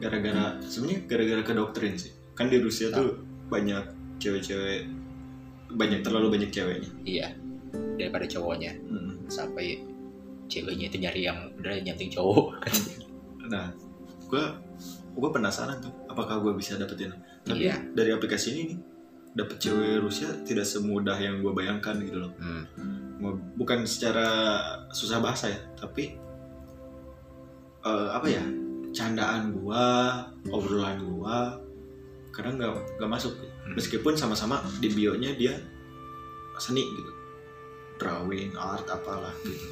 gara-gara sebenarnya gara-gara kedoktrin sih. Kan di Rusia tuh banyak cewek-cewek, terlalu banyak ceweknya. Iya, daripada cowoknya. Sampai ceweknya itu nyari yang beneran nyanting cowok. Nah, gue penasaran tuh apakah gue bisa dapetin. Tapi dari aplikasi ini nih, dapet cewek Rusia tidak semudah yang gue bayangkan gitu loh. Bukan secara susah bahasa ya, tapi apa ya, candaan gua, obrolan gua kadang nggak masuk, meskipun sama-sama di bio-nya dia seni gitu, drawing, art, apalah gitu,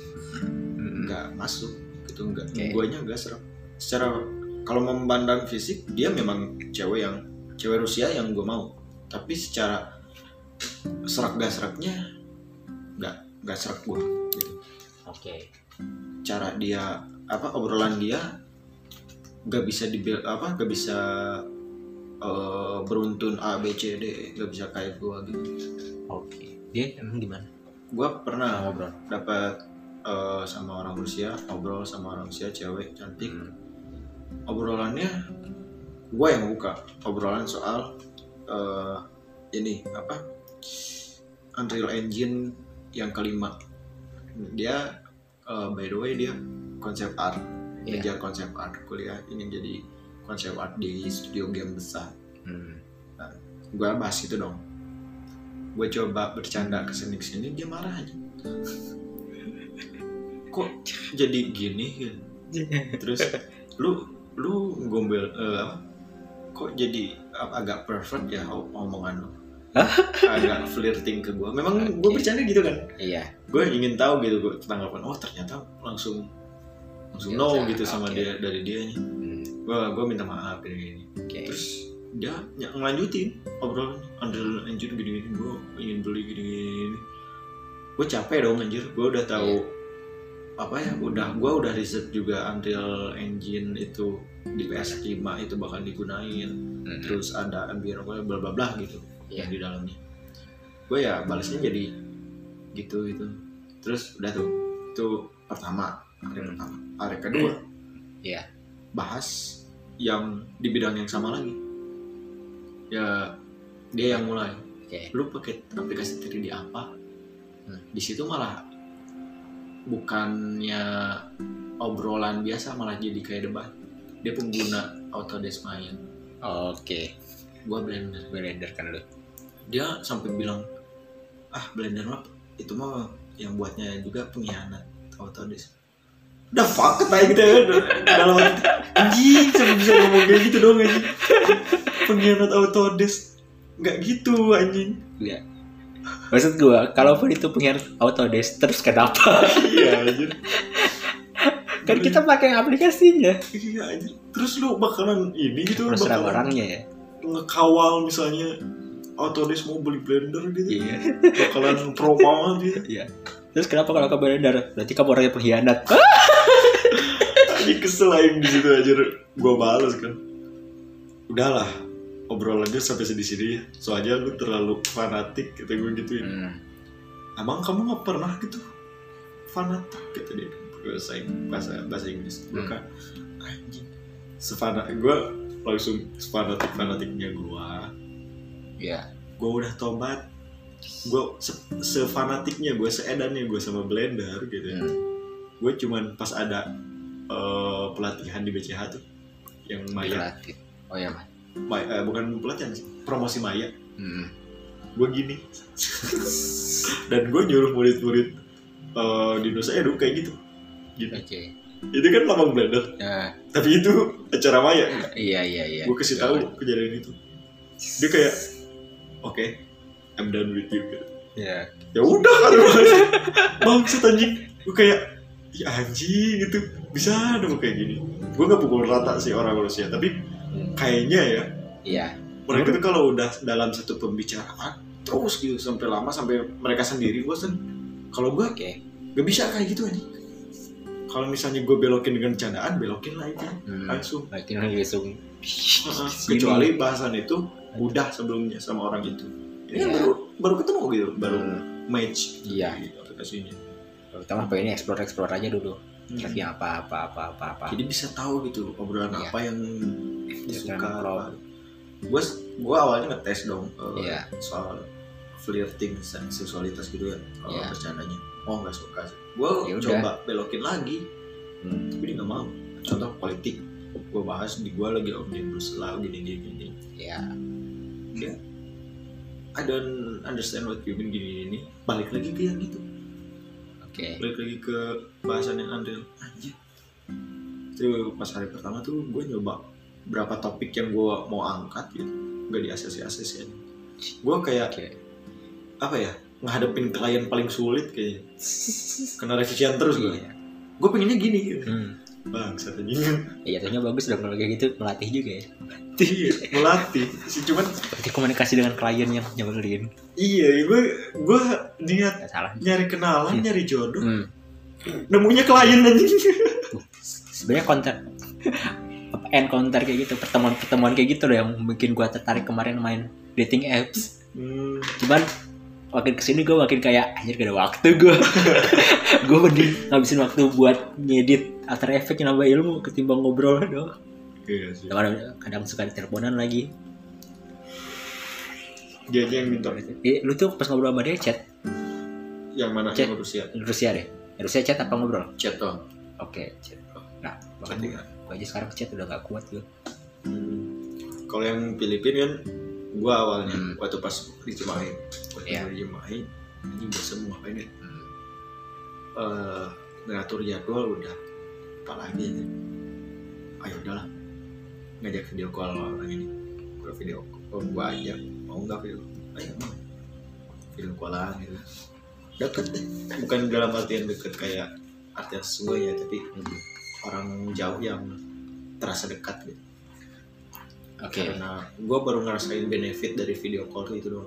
nggak masuk gitu, nggak, guanya nggak serap. Secara kalau memandang fisik dia memang cewek Rusia yang gua mau, tapi secara serak gak seraknya nggak serak gua. Gitu. Cara dia obrolan dia nggak bisa beruntun A B C D, nggak bisa kayak gua gitu. Dia emang gimana? Gua pernah ngobrol sama orang Rusia, ngobrol sama orang Rusia cewek cantik. Obrolannya gua yang buka, obrolan soal Unreal Engine yang kelima. Dia by the way dia konsep art, belajar konsep art, kuliah ingin jadi konsep art di studio game besar. Nah, gue bahas itu dong, gue coba bercanda kesini dia marah aja, kok jadi gini. Terus lu gombel, kok jadi agak pervert ya omongan lu, agak flirting ke gue. Memang gue bercanda gitu kan, gue ingin tahu gitu, gue tanggapan, ternyata langsung no gitu sama dia, dari dianya. Gue minta maaf gini. Terus dia ngelanjutin obrolan Unreal Engine gini, gue ingin beli gini. Gue capek dong anjir, gue udah tahu gue udah riset juga Unreal Engine itu di PS5 itu bakal digunain. Terus ada environment bla bla bla gitu yang di dalamnya. Gue balasnya jadi gitu. Terus udah tuh. Itu pertama. Hari kedua. Bahas yang di bidang yang sama lagi. Ya dia yang mulai. Lu pakai aplikasi 3D apa? Di situ malah bukannya obrolan biasa, malah jadi kayak debat. Dia pengguna Autodesk Maya. Gua Blender kan lu. Dia sampai bilang, Blender mah itu mah yang buatnya juga pengkhianat Autodesk. Udah fuck kayak gitu. Dalam anjing sampai bisa ngomong kayak gitu dong anjing. Pengkhianat Autodesk. Enggak gitu anjing. Iya. Maksud gua, kalaupun itu pengkhianat Autodesk, terus kenapa? Iya anjing. Kan kita pakai aplikasinya. Iya anjing. Terus lu bakalan ini gitu, terserah orangnya ya. Ngekawal misalnya Autodesk mau beli Blender gitu. Iya. Bakalan pro banget gitu. Iya. Terus kenapa kalau ke Blender? Berarti kamu orangnya pengkhianat. Tadi kesel aing di situ aja, gua balas kan. Udahlah, obrolannya sampai sini ya. Soalnya lu terlalu fanatik kata gue gituin. Abang kamu nggak pernah gitu fanatik kata dia. Bahasa Inggris. Bukan anjing. Sefanatik gue, langsung fanatiknya gue. Gue udah tobat, gue sefanatiknya gue, seedannya gue sama Blender gitu. Gue cuman pas ada pelatihan di BCH tuh yang Maya. Bukan pelatihan sih, promosi Maya. Gue gini. Dan gue nyuruh murid-murid di Nusa Edu kayak gitu. Itu kan lambang Blender. Tapi itu acara Maya. Iya. Gue kasih tahu kejadian itu. Dia kayak, I'm done with you. Ya udah kan. Maksud anjing. Gue kayak, ya anjing gitu. Bisa dong kayak gini. Gue nggak pukul rata sih orang Rusia, tapi kayaknya ya. Iya. Mereka tuh kalau udah dalam satu pembicaraan terus gitu sampai lama, sampai mereka sendiri bosan. Kalau gue nggak bisa kayak gitu anjing. Kalau misalnya gue belokin dengan candaan, belokin lah itu langsung. Kecuali bahasan itu udah sebelumnya sama orang itu. Ini baru ketemu gitu, baru match. Gitu, aplikasinya. Terutama pengen explore aja dulu. Tapi apa. Jadi bisa tahu gitu obrolan apa yang disuka. Gue awalnya ngetes dong soal flirting dan seksualitas gitu kan, bercandanya. Oh nggak suka sih. Gue coba belokin lagi, tapi dia nggak mau. Contoh politik, gue bahas di gue lagi omnibus law gini. Ya. I don't understand what you mean gini. Balik lagi ke yang gitu. Balik lagi ke bahasan yang Unreal aja. Terus pas hari pertama tuh gue nyoba berapa topik yang gue mau angkat gitu, nggak di ACC aja. Gue kayak apa ya, ngadepin klien paling sulit kayaknya. Kena revisian terus gue. Gue pengennya gini gitu. Bangsat aja. Ya jatuhnya bagus dong kalau kayak gitu, melatih juga ya. Melatih sih, cuman berarti komunikasi dengan klien yang nyebelin. Iya, gue niat nyari kenalan, nyari jodoh. Nemunya klien aja. Sebenarnya encounter kayak gitu, pertemuan kayak gitu loh yang bikin gue tertarik kemarin main dating apps. Cuman makin kesini gue makin kayak anjir gak ada waktu gue. Gue mending ngabisin waktu buat ngedit After Effects nambah ilmu ketimbang ngobrol dong. Iya sih. Kadang suka teleponan lagi. Dia aja yang minta. Lu tuh pas ngobrol sama dia chat. Yang mana? Chat Rusia deh. Rusia chat apa ngobrol? Chat dong. Oke, chat. Nah, makanya gue aja sekarang chat udah gak kuat gue. Kalau yang Filipina kan gue awalnya waktu pas di Cimahi, ini udah semua ini ngatur jadwal udah, apalagi ayo udahlah ngajak video call orang ini, kalau video call gue ajak mau nggak video callan gitu, deket deh, bukan dalam artian deket kayak artian semua ya, tapi orang jauh yang terasa dekat gitu. Karena gue baru ngerasain benefit dari video call itu doang.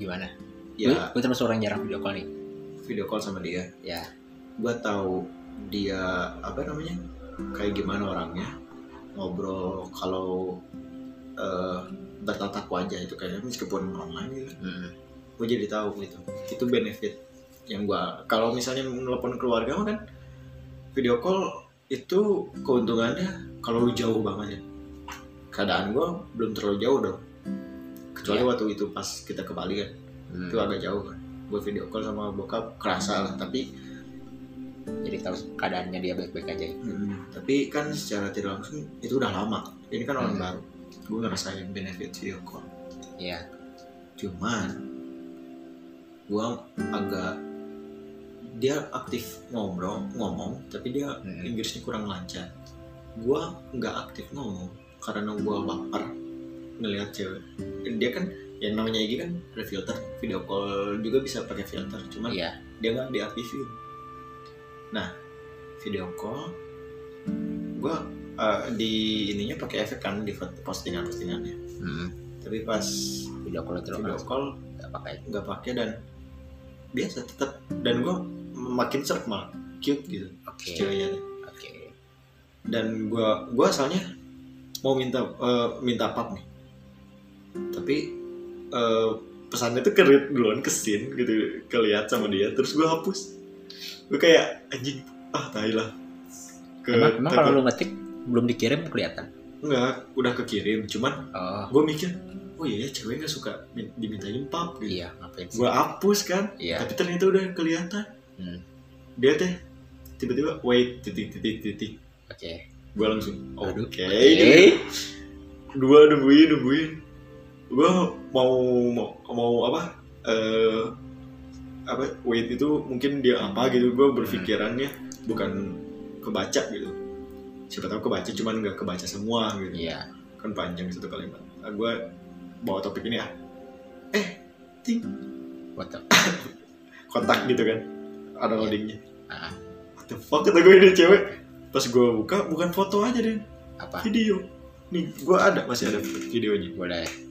Gimana? Ya, gue termasuk orang jarang video call nih. Video call sama dia. Ya. Gue tahu dia kayak gimana orangnya. Ngobrol kalau bertatap wajah itu kayaknya meskipun online gitu. Gue jadi tahu gitu. Itu benefit yang gue. Kalau misalnya menelepon keluarga kan, video call itu keuntungannya kalau lu jauh banget ya. Keadaan gue belum terlalu jauh dong, kecuali waktu itu pas kita ke Bali kan, itu agak jauh kan. Gue video call sama bokap kerasa lah, tapi jadi tahu keadaannya dia baik-baik aja. Tapi kan secara tidak langsung itu udah lama. Ini kan orang baru. Gue ngerasain benefit video call. Iya. Cuman gue agak dia aktif ngomong, tapi dia Inggrisnya kurang lancar. Gue nggak aktif ngomong. Karena gue baper ngelihat cewek, dia kan yang namanya IG kan ada filter, video call juga bisa pakai filter, cuman dia nggak diaktifin. Nah video call gue di ininya pakai efek kan di postingannya, tapi pas video call nggak pakai dan biasa tetap, dan gue makin serak malah cute gitu ceweknya. Dan gue asalnya mau minta pap nih, tapi pesannya tuh keren duluan kesin gitu, kelihat sama dia, terus gue hapus. Gue kayak anjing, tai lah. Emang kalau lu ngetik belum dikirim kelihatan? Enggak, udah kekirim, cuman gue mikir cewek nggak suka dimintain pap gitu. Iya, ngapain sih? Gue hapus kan, tapi ternyata udah kelihatan. Dia teh tiba-tiba wait titik. Gue langsung gue nungguin gue mau wait itu mungkin dia apa gitu. Gue berpikirannya bukan kebaca gitu, siapa tahu kebaca cuman nggak kebaca semua gitu. Kan panjang satu kalimat. Gue bawa topik ini ting kontak gitu kan, ada loadingnya. What the fuck, kata gue, ini cewek. Pas gue buka bukan foto aja deh, video nih gue ada, masih ada videonya. Boleh.